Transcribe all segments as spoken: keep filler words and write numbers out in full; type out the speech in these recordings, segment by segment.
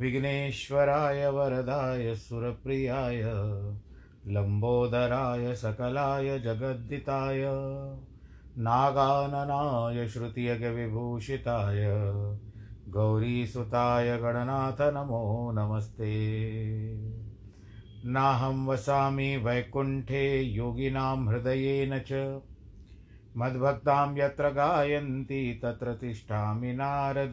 विघ्नेश्वराय वरदाय सुरप्रियाय लंबोदराय सकलाय जगद्दिताय नागाननाय श्रुतियगविभूषिताय गौरीसुताय गणनाथ नमो नमस्ते। नाहं वसामि वैकुंठे योगिनां हृदयेन च मद्भक्तां यत्र गायन्ति तत्र तिष्ठामि नारद।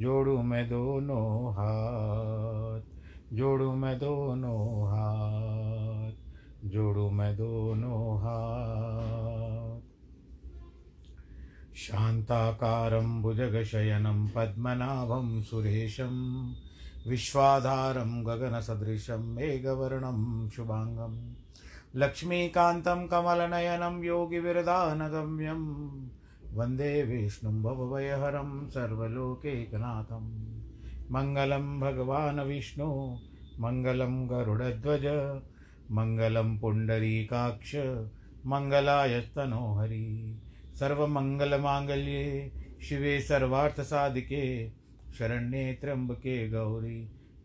जोड़ूं मैं दोनों हाथ जोड़ूं मैं दोनों हाथ जोड़ूं मैं दोनों हाथ। शांताकारं भुजगशयनं पद्मनाभं सुरेशं विश्वाधारं गगनसदृशं मेघवर्णं शुभांगं लक्ष्मीकान्तं कमलनयनं योगिविरदानगम्यं वंदे विष्णुं भवभयहरं सर्वलोकैकनाथं। मंगलं भगवान् विष्णु मंगलं गरुडध्वज मंगलं पुण्डरीकाक्ष मंगलायतनोहरि। सर्वमंगलमाङ्गल्ये शिवे सर्वार्थसाधिके शरण्ये त्र्यंबके गौरी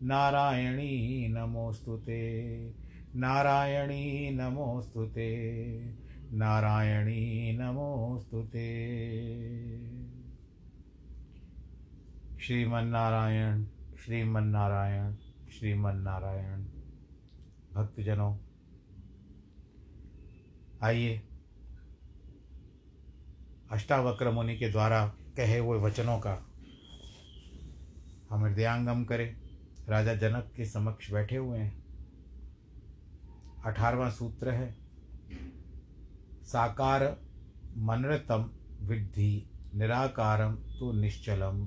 नारायणी नमोस्तुते नारायणी नमोस्तुते नारायणी नमोस्तुते। श्रीमन्नारायण श्रीमन्नारायण श्रीमन्नारायण। भक्तजनों, आइए अष्टावक्र मुनि के द्वारा कहे हुए वचनों का हम हृदयांगम करें। राजा जनक के समक्ष बैठे हुए हैं। अठारहवां सूत्र है साकार मनरतम विद्धि निराकारं तु निश्चलम्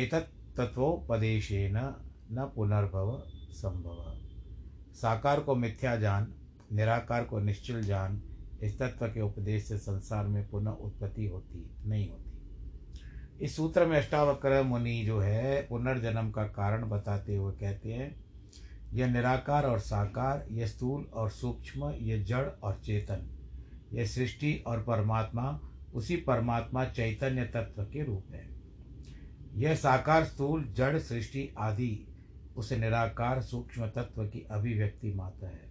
एतत् तत्वोपदेशेन न पुनर्भव संभव। साकार को मिथ्या जान, निराकार को निश्चल जान, इस तत्व के उपदेश से संसार में पुनः उत्पत्ति होती नहीं होती। इस सूत्र में अष्टावक्र मुनि जो है पुनर्जन्म का कारण बताते हुए कहते हैं यह निराकार और साकार, यह स्थूल और सूक्ष्म, यह जड़ और चेतन, यह सृष्टि और परमात्मा उसी परमात्मा चैतन्य तत्व के रूप है। यह साकार स्थूल जड़ सृष्टि आदि उस निराकार सूक्ष्म तत्व की अभिव्यक्ति मात्र है।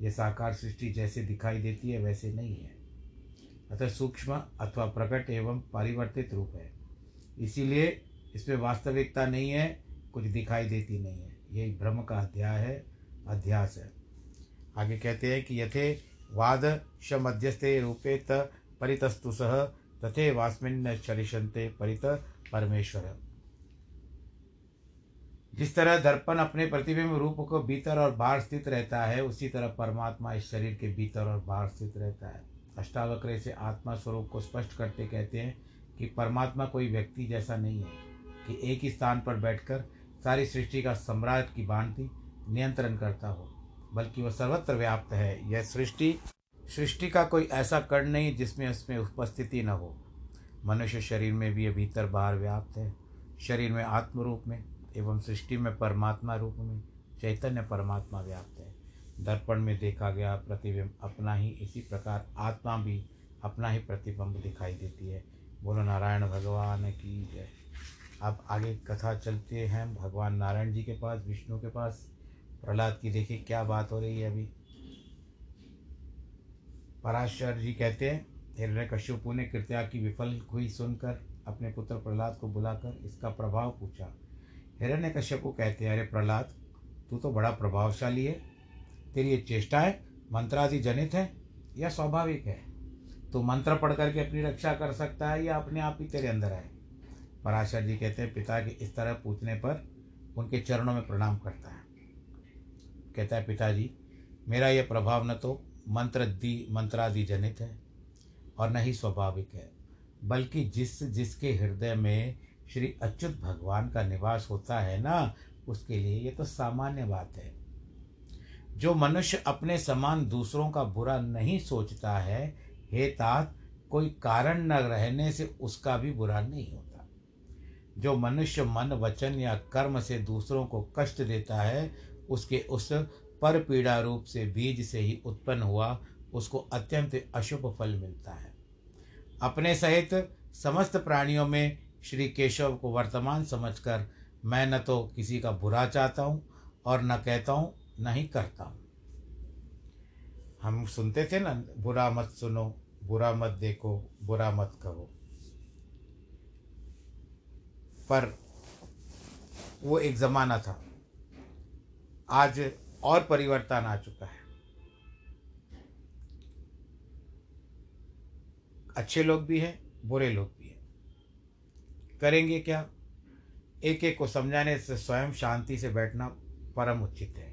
यह साकार सृष्टि जैसे दिखाई देती है वैसे नहीं है, अतः सूक्ष्म अथवा प्रकट एवं परिवर्तित रूप है। इसीलिए इसमें वास्तविकता नहीं है, कुछ दिखाई देती नहीं है। यही ब्रह्म का अध्याय है, अध्यास है। आगे कहते हैं कि यथे वाद शमध्यस्ते रूपे त परितस्तु सह तथे वास्मिन्न चरिषन्ते परित परमेश्वर। जिस तरह दर्पण अपने प्रतिबिंब रूप को भीतर और बाहर स्थित रहता है उसी तरह परमात्मा इस शरीर के भीतर और बाहर स्थित रहता है। अष्टावक्र से आत्मा स्वरूप को स्पष्ट करते कहते हैं कि परमात्मा कोई व्यक्ति जैसा नहीं है कि एक ही स्थान पर बैठकर सारी सृष्टि का सम्राट की भांति नियंत्रण करता हो, बल्कि वह सर्वत्र व्याप्त है। यह सृष्टि सृष्टि का कोई ऐसा कण नहीं जिसमें उसमें उपस्थिति न हो। मनुष्य शरीर में भी यह भीतर बाहर व्याप्त है। शरीर में आत्म रूप में एवं सृष्टि में परमात्मा रूप में चैतन्य परमात्मा व्याप्त है। दर्पण में देखा गया प्रतिबिंब अपना ही इसी प्रकार आत्मा भी अपना ही प्रतिबिंब दिखाई देती है। बोलो नारायण भगवान की जय। अब आगे कथा चलते हैं भगवान नारायण जी के पास, विष्णु के पास, प्रहलाद की। देखिए क्या बात हो रही है। अभी पराशर जी कहते हैं हिरण्यकश्यपु ने कृत्या की विफल हुई सुनकर अपने पुत्र प्रहलाद को बुलाकर इसका प्रभाव पूछा। हिरण्यकश्यप को कहते हैं, अरे प्रहलाद, तू तो बड़ा प्रभावशाली है, तेरी ये चेष्टाएं मंत्रादि जनित है या स्वाभाविक है? तू मंत्र पढ़ करके अपनी रक्षा कर सकता है या अपने आप ही तेरे अंदर है? पराशर जी कहते हैं, पिता के इस तरह पूछने पर उनके चरणों में प्रणाम करता है। कहता है, पिताजी, मेरा यह प्रभाव न तो मंत्र दी मंत्रादि जनित है और न ही स्वाभाविक है, बल्कि जिस जिसके हृदय में श्री अच्युत भगवान का निवास होता है ना, उसके लिए ये तो सामान्य बात है। जो मनुष्य अपने समान दूसरों का बुरा नहीं सोचता है, हे तात, कोई कारण न रहने से उसका भी बुरा नहीं होता। जो मनुष्य मन, वचन या कर्म से दूसरों को कष्ट देता है, उसके उस पर पीड़ा रूप से बीज से ही उत्पन्न हुआ उसको अत्यंत अशुभ फल मिलता है। अपने सहित समस्त प्राणियों में श्री केशव को वर्तमान समझकर मैं न तो किसी का बुरा चाहता हूँ और न कहता हूँ, न ही करता हूँ। हम सुनते थे ना, बुरा मत सुनो, बुरा मत देखो, बुरा मत कहो, पर वो एक ज़माना था। आज और परिवर्तन आ चुका है। अच्छे लोग भी हैं, बुरे लोग भी हैं। करेंगे क्या? एक एक को समझाने से स्वयं शांति से बैठना परम उचित है,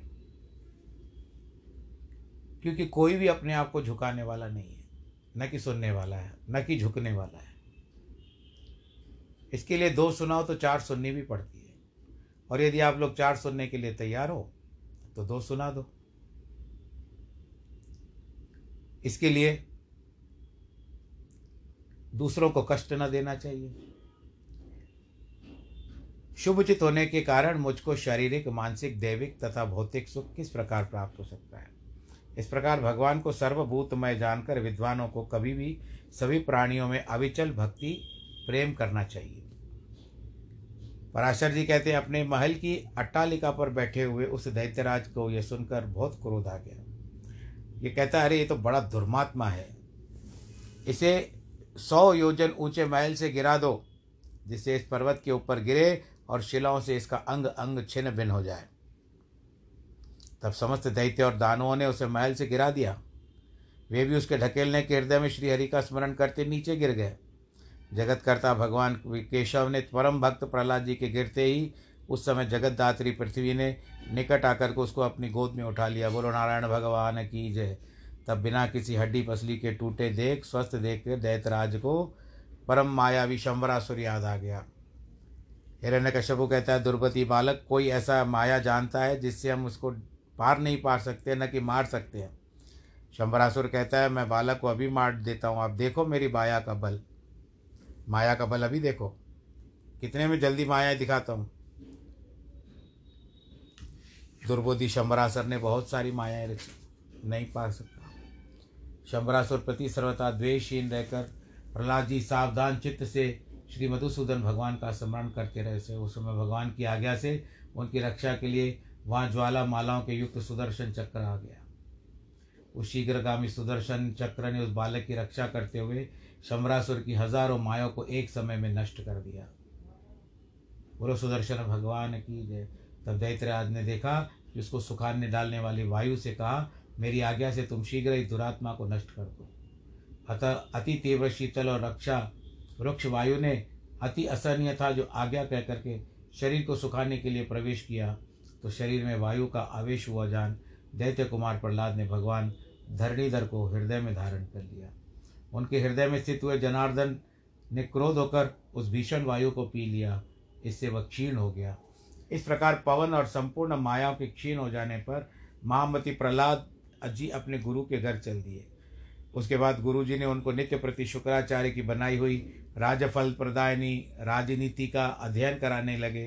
क्योंकि कोई भी अपने आप को झुकाने वाला नहीं है, न कि सुनने वाला है, न कि झुकने वाला है। इसके लिए दो सुनाओ तो चार सुननी भी पड़ती है, और यदि आप लोग चार सुनने के लिए तैयार हो तो दो सुना दो। इसके लिए दूसरों को कष्ट न देना चाहिए। शुभचित होने के कारण मुझको शारीरिक, मानसिक, दैविक तथा भौतिक सुख किस प्रकार प्राप्त हो सकता है? इस प्रकार भगवान को सर्वभूतमय जानकर विद्वानों को कभी भी सभी प्राणियों में अविचल भक्ति प्रेम करना चाहिए। पराशर जी कहते हैं, अपने महल की अट्टालिका पर बैठे हुए उस दैत्यराज को यह सुनकर बहुत क्रोध आ गया। ये कहता है, अरे ये तो बड़ा दुर्मात्मा है, इसे सौ योजन ऊंचे महल से गिरा दो, जिससे इस पर्वत के ऊपर गिरे और शिलाओं से इसका अंग अंग छिन्न भिन्न हो जाए। तब समस्त दैत्य और दानवों ने उसे महल से गिरा दिया। वे भी उसके ढकेलने के हृदय में श्रीहरि का स्मरण करते नीचे गिर गए। जगतकर्ता भगवान केशव ने परम भक्त प्रहलाद जी के गिरते ही उस समय जगतदात्री पृथ्वी ने निकट आकर को उसको अपनी गोद में उठा लिया। बोलो नारायण भगवान की जय। तब बिना किसी हड्डी पसली के टूटे देख स्वस्थ देख कर दैतराज को परम मायावी शंबरासुर याद आ गया। हिरण्यकश्यप को कहता है, दुर्गति बालक, कोई ऐसा माया जानता है जिससे हम उसको पार नहीं पा सकते, न कि मार सकते हैं? शंबरासुर कहता है, मैं बालक को अभी मार देता हूँ, आप देखो मेरी माया का बल, माया का बल अभी देखो, कितने में जल्दी माया दिखाता हूँ। दुर्बोधी शंबरासुर ने बहुत सारी मायाएं रची, नहीं पा सकता। शंबरासुर प्रति सर्वथा द्वेषहीन रहकर प्रहलाद जी सावधान चित्त से श्री मधुसूदन भगवान का स्मरण करते रहे। उस समय भगवान की आज्ञा से उनकी रक्षा के लिए वहाँ ज्वाला मालाओं के युक्त सुदर्शन चक्र आ गया। उस शीघ्रगामी सुदर्शन चक्र ने उस बालक की रक्षा करते हुए शंबरासुर की हजारों मायों को एक समय में नष्ट कर दिया। बोलो सुदर्शन भगवान की जय। तब दैत्यराज ने देखा कि उसको सुखाने डालने वाली वायु से कहा, मेरी आज्ञा से तुम शीघ्र इस दुरात्मा को नष्ट कर दो। अतः अति तीव्र शीतल और रक्षा वृक्ष वायु ने अति असहनीय था, जो आज्ञा कह करके शरीर को सुखाने के लिए प्रवेश किया तो शरीर में वायु का आवेश हुआ। जान दैत्य कुमार प्रहलाद ने भगवान धरणीधर को हृदय में धारण कर लिया। उनके हृदय में स्थित हुए जनार्दन ने क्रोध होकर उस भीषण वायु को पी लिया, इससे वह क्षीण हो गया। इस प्रकार पवन और संपूर्ण मायाओं के क्षीण हो जाने पर महामति प्रहलाद जी अपने गुरु के घर चल दिए। उसके बाद गुरु जी ने उनको नित्य प्रति शुक्राचार्य की बनाई हुई राजफल प्रदायनी राजनीति का अध्ययन कराने लगे।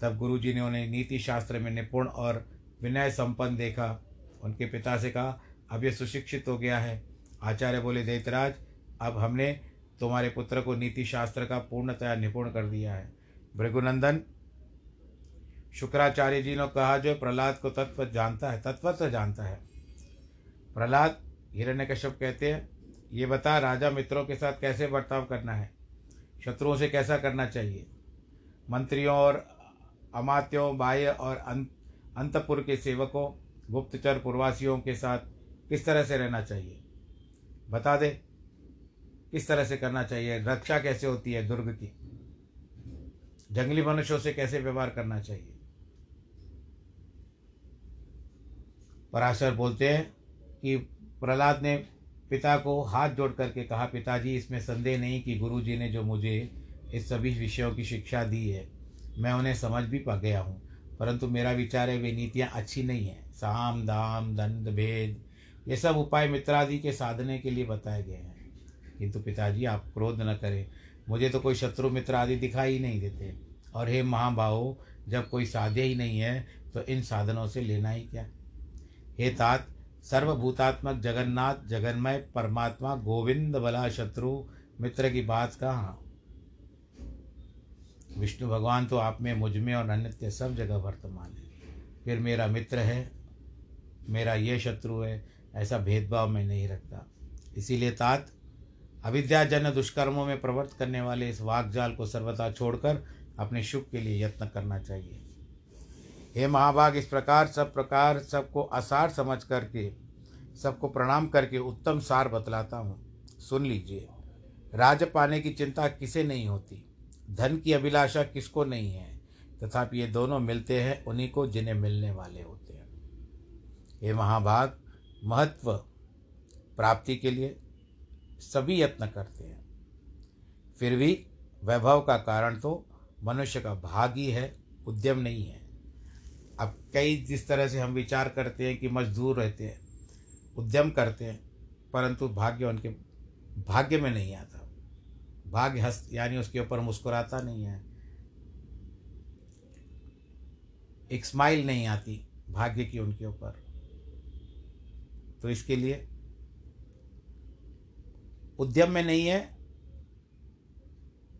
तब गुरु जी ने उन्हें नीति शास्त्र में निपुण और विनय संपन्न देखा। उनके पिता से कहा, अब यह सुशिक्षित हो गया है। आचार्य बोले, दैत्यराज, अब हमने तुम्हारे पुत्र को नीति शास्त्र का पूर्णतया निपुण कर दिया है। भृगुनंदन, शुक्राचार्य जी ने कहा, जो प्रहलाद को तत्व जानता है तत्वतः जानता है। प्रहलाद हिरण्यकश्यप कहते हैं, ये बता, राजा मित्रों के साथ कैसे बर्ताव करना है? शत्रुओं से कैसा करना चाहिए। मंत्रियों और अमात्यों, बाह्य और अंतपुर के सेवकों, गुप्तचर पूर्वासियों के साथ किस तरह से रहना चाहिए, बता दे किस तरह से करना चाहिए। रक्षा कैसे होती है दुर्ग की, जंगली मनुष्यों से कैसे व्यवहार करना चाहिए। पराशर बोलते हैं कि प्रहलाद ने पिता को हाथ जोड़ करके कहा, पिताजी इसमें संदेह नहीं कि गुरुजी ने जो मुझे इस सभी विषयों की शिक्षा दी है मैं उन्हें समझ भी पा गया हूँ, परंतु मेरा विचार है वे नीतियाँ अच्छी नहीं हैं। साम दाम दंड भेद ये सब उपाय मित्रादि के साधने के लिए बताए गए हैं, किंतु पिताजी आप क्रोध न करें, मुझे तो कोई शत्रु मित्र आदि दिखाई ही नहीं देते, और हे महाभाव जब कोई साध्य ही नहीं है तो इन साधनों से लेना ही क्या। हे तात, सर्वभूतात्मक जगन्नाथ जगन्मय परमात्मा गोविंद भला शत्रु मित्र की बात कहाँ। विष्णु भगवान तो आप में, मुझ में और अन्यत्र सब जगह वर्तमान है, फिर मेरा मित्र है, मेरा ये शत्रु है, ऐसा भेदभाव मैं नहीं रखता। इसीलिए तात, अविद्याजन्य दुष्कर्मों में प्रवृत्त करने वाले इस वाकजाल को सर्वथा छोड़कर अपने शुभ के लिए यत्न करना चाहिए। हे महाभाग, इस प्रकार सब प्रकार सबको आसार समझ करके सबको प्रणाम करके उत्तम सार बतलाता हूँ, सुन लीजिए। राज्य पाने की चिंता किसे नहीं होती, धन की अभिलाषा किसको नहीं है, तथापि ये दोनों मिलते हैं उन्हीं को जिन्हें मिलने वाले होते हैं। हे महाभाग, महत्व प्राप्ति के लिए सभी यत्न करते हैं, फिर भी वैभव का कारण तो मनुष्य का भाग ही है, उद्यम नहीं है। अब कई जिस तरह से हम विचार करते हैं कि मजदूर रहते हैं, उद्यम करते हैं, परंतु भाग्य उनके भाग्य में नहीं आता, भाग्य हस्त यानी उसके ऊपर मुस्कुराता नहीं है, एक स्माइल नहीं आती भाग्य की उनके ऊपर। तो इसके लिए उद्यम में नहीं है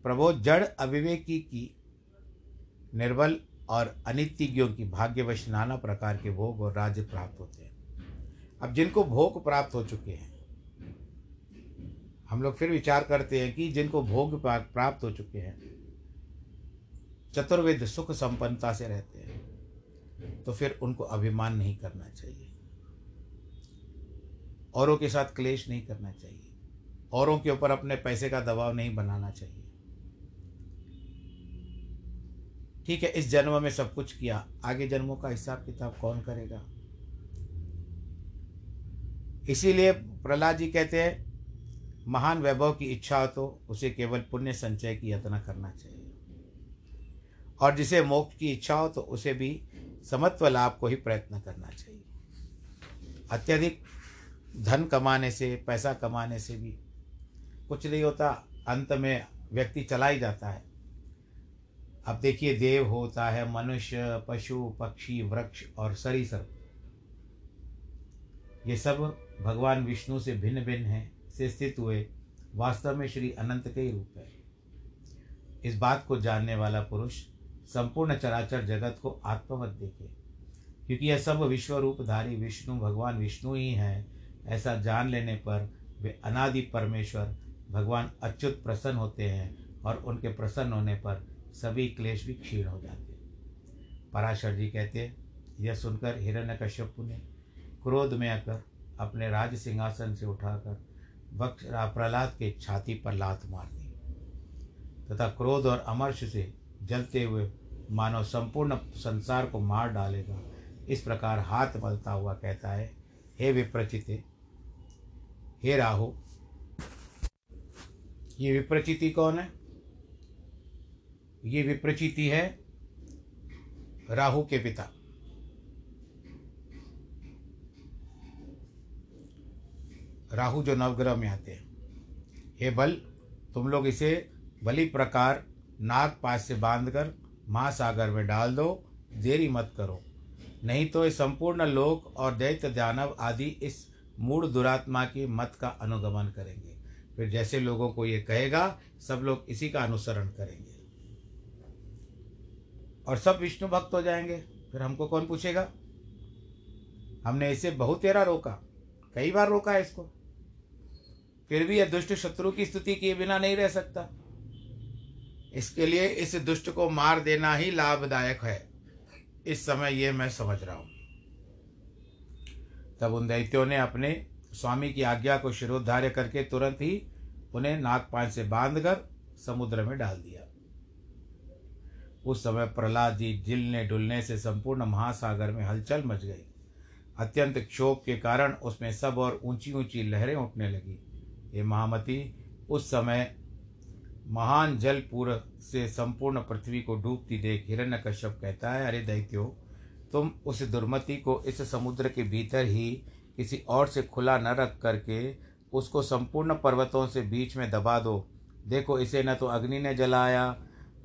प्रभो, जड़ अविवेकी की निर्बल और अनित्यज्ञों की भाग्यवश नाना प्रकार के भोग और राज्य प्राप्त होते हैं। अब जिनको भोग प्राप्त हो चुके हैं, हम लोग फिर विचार करते हैं कि जिनको भोग प्राप्त हो चुके हैं चतुर्विध सुख संपन्नता से रहते हैं, तो फिर उनको अभिमान नहीं करना चाहिए, औरों के साथ क्लेश नहीं करना चाहिए, औरों के ऊपर अपने पैसे का दबाव नहीं बनाना चाहिए। ठीक है, इस जन्म में सब कुछ किया, आगे जन्मों का हिसाब किताब कौन करेगा। इसीलिए प्रहलाद जी कहते हैं महान वैभव की इच्छा हो तो उसे केवल पुण्य संचय की यातना करना चाहिए, और जिसे मोक्ष की इच्छा हो तो उसे भी समत्व लाभ को ही प्रयत्न करना चाहिए। अत्यधिक धन कमाने से, पैसा कमाने से भी कुछ नहीं होता, अंत में व्यक्ति चला ही जाता है। अब देखिए, देव होता है मनुष्य, पशु, पक्षी, वृक्ष और सरीसृप, ये सब भगवान विष्णु से भिन्न भिन्न हैं से स्थित हुए वास्तव में श्री अनंत के ही रूप है। इस बात को जानने वाला पुरुष संपूर्ण चराचर जगत को आत्मवत देखे, क्योंकि यह सब विश्व रूपधारी विष्णु भगवान विष्णु ही हैं। ऐसा जान लेने पर वे अनादि परमेश्वर भगवान अच्युत प्रसन्न होते हैं, और उनके प्रसन्न होने पर सभी क्लेश भी क्षीण हो जाते हैं। पराशर जी कहते हैं, यह सुनकर हिरण्यकश्यपु ने क्रोध में आकर अपने राज सिंहासन से उठाकर वक्ष प्रहलाद के छाती पर लात मार दी, तथा क्रोध और अमर्ष से जलते हुए मानो संपूर्ण संसार को मार डालेगा, इस प्रकार हाथ मलता हुआ कहता है, हे विप्रचिते, हे राहु। ये विप्रचिति कौन है? ये विप्रचिति है राहु के पिता। राहु जो नवग्रह में आते हैं। हे बल, तुम लोग इसे भली प्रकार नागपाश से बांधकर महासागर में डाल दो, देरी मत करो, नहीं तो इस संपूर्ण लोक और दैत्य दानव आदि इस मूढ़ दुरात्मा के मत का अनुगमन करेंगे, फिर जैसे लोगों को ये कहेगा सब लोग इसी का अनुसरण करेंगे और सब विष्णु भक्त हो जाएंगे, फिर हमको कौन पूछेगा। हमने इसे बहुतेरा रोका, कई बार रोका है इसको, फिर भी यह दुष्ट शत्रु की स्तुति किए बिना नहीं रह सकता। इसके लिए इस दुष्ट को मार देना ही लाभदायक है। इस समय ये मैं समझ रहा हूँ। तब उन दैत्यों ने अपने स्वामी की आज्ञा को शिरोधार्य करके तुरंत ही उन्हें नागपाश से बांधकर समुद्र में डाल दिया। उस समय प्रहलाद जी हिलने डुलने से संपूर्ण महासागर में हलचल मच गई। अत्यंत क्षोभ के कारण उसमें सब और ऊंची ऊंची लहरें उठने लगी। ये महामती उस समय महान जलपूर से संपूर्ण पृथ्वी को डूबती देख हिरण्यकश्यप कहता है, अरे दैत्यो, तुम उस दुर्मति को इस समुद्र के भीतर ही किसी और से खुला न रख करके उसको संपूर्ण पर्वतों से बीच में दबा दो। देखो, इसे न तो अग्नि ने जलाया,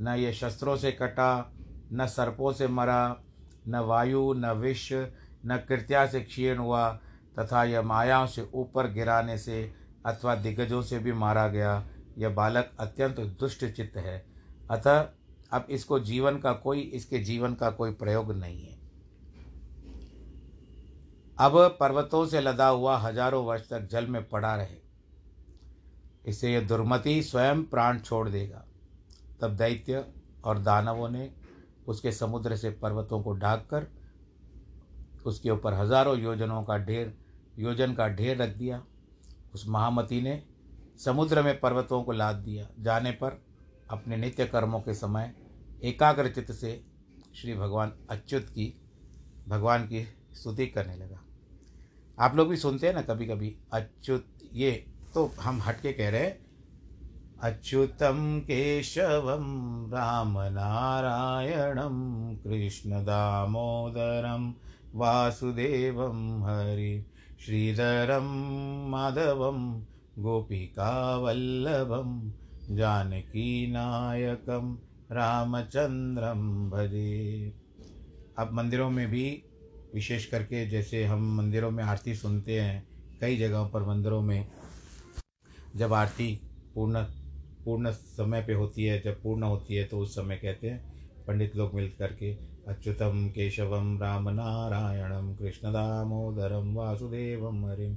न ये शस्त्रों से कटा, न सर्पों से मरा, न वायु, न विष, न कृत्या से क्षीण हुआ, तथा यह मायाओं से ऊपर गिराने से अथवा दिग्गजों से भी मारा गया। यह बालक अत्यंत दुष्ट चित्त है, अतः अब इसको जीवन का कोई इसके जीवन का कोई प्रयोग नहीं है। अब पर्वतों से लदा हुआ हजारों वर्ष तक जल में पड़ा रहे, इससे यह दुर्मति स्वयं प्राण छोड़ देगा। तब दैत्य और दानवों ने उसके समुद्र से पर्वतों को ढांककर उसके ऊपर हजारों योजनों का ढेर योजन का ढेर रख दिया। उस महामती ने समुद्र में पर्वतों को लाद दिया जाने पर अपने नित्य कर्मों के समय एकाग्रचित से श्री भगवान अच्युत की भगवान की स्तुति करने लगा। आप लोग भी सुनते हैं ना कभी कभी अच्युत, ये तो हम हटके कह रहे हैं। अच्युतम केशवम राम नारायणम कृष्ण दामोदरम वासुदेवम हरि श्रीधरम माधवम गोपिका वल्लभम जानकी नायकम रामचंद्रम भजे। अब मंदिरों में भी विशेष करके जैसे हम मंदिरों में आरती सुनते हैं, कई जगहों पर मंदिरों में जब आरती पूर्ण पूर्ण समय पे होती है, जब पूर्ण होती है तो उस समय कहते हैं पंडित लोग मिल करके अच्युतम केशवम राम नारायणम कृष्ण दामोदरम वासुदेवम हरिम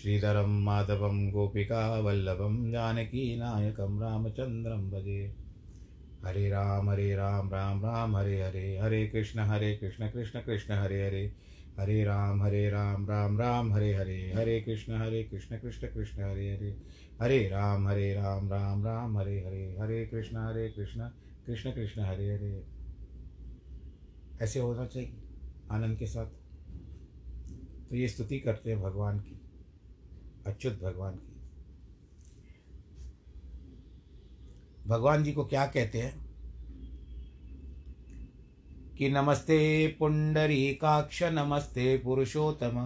श्रीधरम माधवम गोपिका वल्लभम जानकी नायकम रामचंद्रम भजे। हरे राम हरे राम राम राम हरे हरे, हरे कृष्ण हरे कृष्ण कृष्ण कृष्ण हरे हरे, हरे राम हरे राम राम राम हरे हरे, हरे कृष्ण हरे कृष्ण कृष्ण कृष्ण हरे हरे, हरे राम हरे राम राम राम हरे हरे, हरे कृष्ण हरे कृष्ण कृष्ण कृष्ण हरे हरे। ऐसे होना चाहिए आनंद के साथ। तो ये स्तुति करते हैं भगवान की, अच्युत भगवान की। भगवान जी को क्या कहते हैं कि नमस्ते पुंडरीकाक्ष नमस्ते पुरुषोत्तम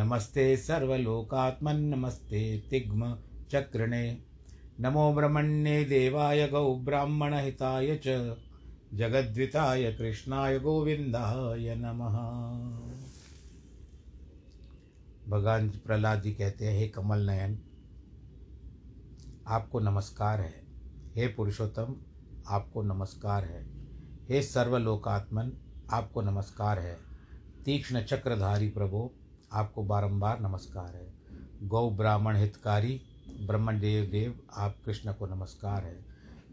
नमस्ते सर्वलोकात्मन नमस्ते तिग्म चक्रणे नमो ब्रह्मण्ये देवाय गौ ब्राह्मण हिताय च जगद्विताय कृष्णाय गोविंदाय नमः। भगवान प्रहलाद जी कहते हैं, हे कमल नयन, आपको नमस्कार है। हे पुरुषोत्तम, आपको नमस्कार है। हे सर्वलोकात्मन, आपको नमस्कार है। तीक्ष्ण चक्रधारी प्रभु, आपको बारंबार नमस्कार है। गौ ब्राह्मण हितकारी ब्रह्मण देव देव, आप कृष्ण को नमस्कार है।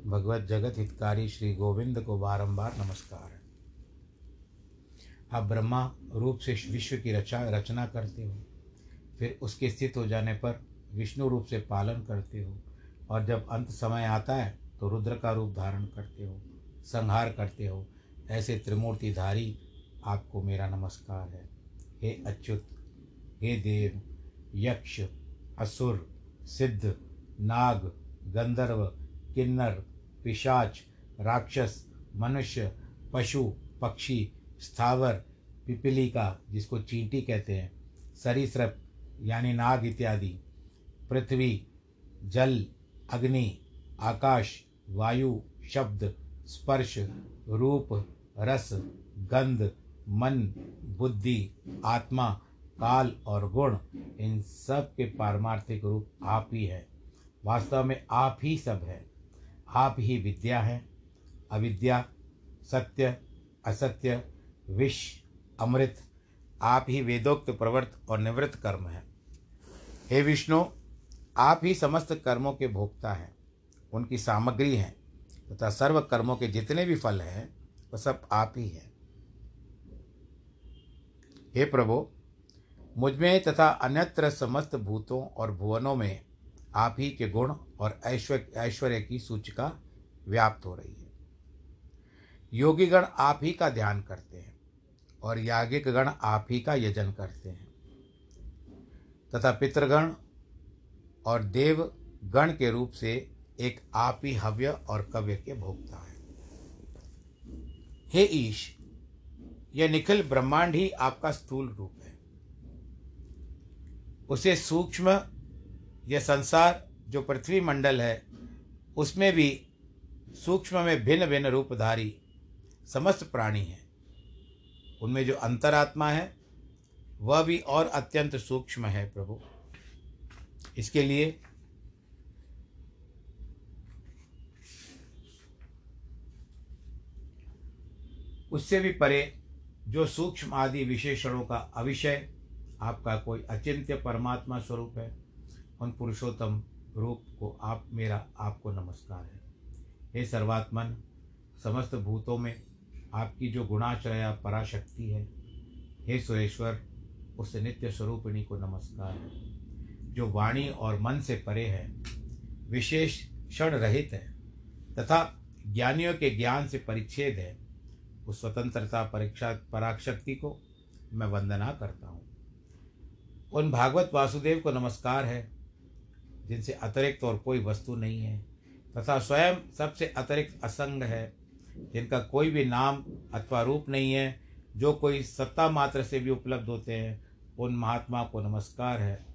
भगवत जगत हितकारी श्री गोविंद को बारंबार नमस्कार है। आप ब्रह्मा रूप से विश्व की रचा रचना करते हो, फिर उसके स्थित हो जाने पर विष्णु रूप से पालन करते हो, और जब अंत समय आता है तो रुद्र का रूप धारण करते हो, संहार करते हो। ऐसे त्रिमूर्तिधारी आपको मेरा नमस्कार है। हे अच्युत, हे देव, यक्ष, असुर, सिद्ध, नाग, गंधर्व, किन्नर, पिशाच, राक्षस, मनुष्य, पशु, पक्षी, स्थावर, पिपीलिका जिसको चींटी कहते हैं, सरीसृप यानी नाग इत्यादि, पृथ्वी, जल, अग्नि, आकाश, वायु, शब्द, स्पर्श, रूप, रस, गंध, मन, बुद्धि, आत्मा, काल और गुण, इन सब के पारमार्थिक रूप आप ही हैं। वास्तव में आप ही सब हैं। आप ही विद्या हैं, अविद्या, सत्य, असत्य, विष, अमृत, आप ही वेदोक्त प्रवृत्त और निवृत्त कर्म हैं। हे विष्णु, आप ही समस्त कर्मों के भोक्ता हैं, उनकी सामग्री हैं। तथा सर्व कर्मों के जितने भी फल हैं वह सब आप ही हैं। हे प्रभु, मुझमें तथा अन्यत्र समस्त भूतों और भुवनों में आप ही के गुण और ऐश्वर्य ऐश्वर्य की सूचिका व्याप्त हो रही है। योगीगण आप ही का ध्यान करते हैं और याज्ञिकगण आप ही का यजन करते हैं तथा पितृगण और देवगण के रूप से एक आप ही हव्य और कव्य के भोक्ता है। हे ईश, यह निखिल ब्रह्मांड ही आपका स्थूल रूप है। उसे सूक्ष्म यह संसार जो पृथ्वी मंडल है उसमें भी सूक्ष्म में भिन्न भिन्न रूपधारी समस्त प्राणी हैं। उनमें जो अंतरात्मा है वह भी और अत्यंत सूक्ष्म है। प्रभु, इसके लिए उससे भी परे जो सूक्ष्म आदि विशेषणों का अविषय आपका कोई अचिंत्य परमात्मा स्वरूप है, उन पुरुषोत्तम रूप को आप मेरा आपको नमस्कार है। हे सर्वात्मन, समस्त भूतों में आपकी जो गुणाश्रया पराशक्ति है, हे सुरेश्वर, उस नित्य स्वरूपिणी को नमस्कार है। जो वाणी और मन से परे है, विशेष क्षण रहित है तथा ज्ञानियों के ज्ञान से परिच्छेद है, उस स्वतंत्रता परीक्षा पराशक्ति को मैं वंदना करता हूँ। उन भागवत वासुदेव को नमस्कार है जिनसे अतिरिक्त और कोई वस्तु नहीं है तथा स्वयं सबसे अतिरिक्त असंग है, जिनका कोई भी नाम अथवा रूप नहीं है, जो कोई सत्ता मात्र से भी उपलब्ध होते हैं, उन महात्मा को नमस्कार है,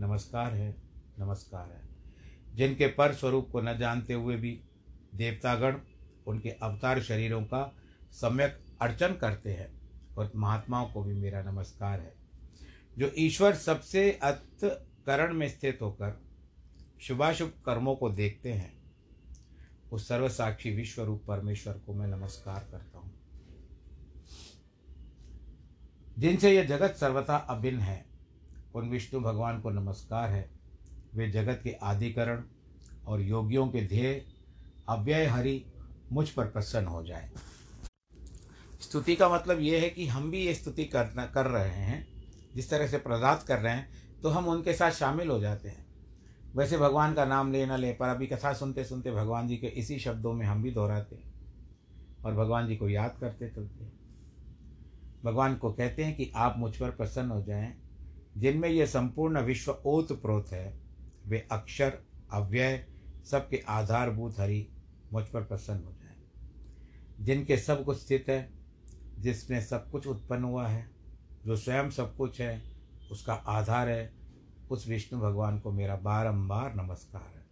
नमस्कार है, नमस्कार है। जिनके पर स्वरूप को न जानते हुए भी देवतागण उनके अवतार शरीरों का सम्यक अर्चन करते हैं, और महात्माओं को भी मेरा नमस्कार है। जो ईश्वर सबसे अंतःकरण में स्थित होकर शुभाशुभ कर्मों को देखते हैं, उस सर्वसाक्षी विश्वरूप परमेश्वर को मैं नमस्कार करता हूँ। जिनसे यह जगत सर्वथा अभिन्न है, उन विष्णु भगवान को नमस्कार है। वे जगत के आदिकरण और योगियों के ध्येय अव्यय हरि मुझ पर प्रसन्न हो जाए। स्तुति का मतलब ये है कि हम भी ये स्तुति करना कर रहे हैं, जिस तरह से प्रदात कर रहे हैं तो हम उनके साथ शामिल हो जाते हैं। वैसे भगवान का नाम ले ना ले, पर अभी कथा सुनते सुनते भगवान जी के इसी शब्दों में हम भी दोहराते और भगवान जी को याद करते चलते। भगवान को कहते हैं कि आप मुझ पर प्रसन्न हो जाएं। जिनमें यह संपूर्ण विश्व ओतप्रोत है, वे अक्षर अव्यय सबके आधारभूत हरि मुझ पर प्रसन्न हो जाएं। जिनके सब कुछ स्थित है, जिसमें सब कुछ उत्पन्न हुआ है, जो स्वयं सब कुछ है, उसका आधार है, उस विष्णु भगवान को मेरा बारंबार नमस्कार है।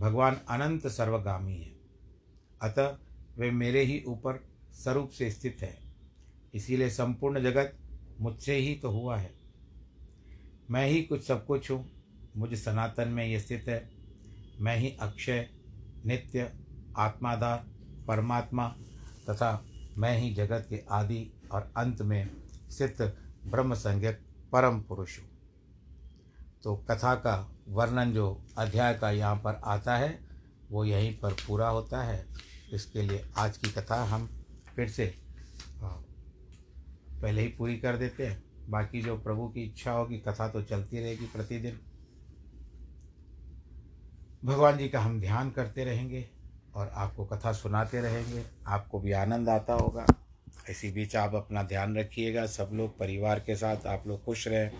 भगवान अनंत सर्वगामी है, अतः वे मेरे ही ऊपर स्वरूप से स्थित है, इसीलिए संपूर्ण जगत मुझसे ही तो हुआ है। मैं ही कुछ सब कुछ हूँ, मुझे सनातन में यह स्थित है। मैं ही अक्षय नित्य आत्माधार परमात्मा तथा मैं ही जगत के आदि और अंत में स्थित ब्रह्म संज्ञक परम पुरुष हूँ। तो कथा का वर्णन जो अध्याय का यहाँ पर आता है वो यहीं पर पूरा होता है। इसके लिए आज की कथा हम फिर से पहले ही पूरी कर देते हैं। बाकी जो प्रभु की इच्छा होगी कथा तो चलती रहेगी प्रतिदिन। भगवान जी का हम ध्यान करते रहेंगे और आपको कथा सुनाते रहेंगे, आपको भी आनंद आता होगा। इसी बीच आप अपना ध्यान रखिएगा, सब लोग परिवार के साथ आप लोग खुश रहें।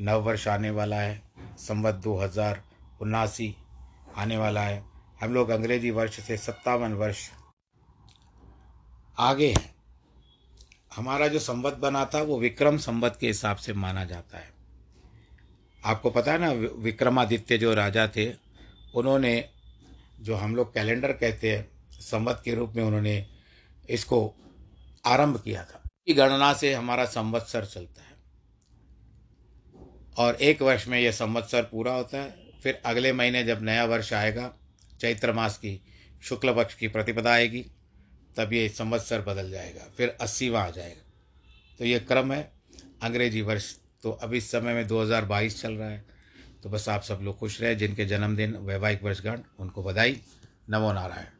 नव वर्ष आने वाला है, संवत दो हज़ार उनासी आने वाला है। हम लोग अंग्रेजी वर्ष से सत्तावन वर्ष आगे हैं। हमारा जो संवत बना था वो विक्रम संवत के हिसाब से माना जाता है। आपको पता है ना, विक्रमादित्य जो राजा थे, उन्होंने जो हम लोग कैलेंडर कहते हैं संवत के रूप में, उन्होंने इसको आरंभ किया था। की गणना से हमारा संवत्सर चलता है और एक वर्ष में यह संवत्सर पूरा होता है। फिर अगले महीने जब नया वर्ष आएगा, चैत्र मास की शुक्ल पक्ष की प्रतिपदा आएगी, तब ये संवत्सर बदल जाएगा, फिर अस्सीवां आ जाएगा। तो ये क्रम है अंग्रेजी वर्ष। तो अभी इस समय में दो हज़ार बाईस चल रहा है। तो बस आप सब लोग खुश रहे। जिनके जन्मदिन वैवाहिक वर्षगांठ, उनको बधाई। नमो नारायण।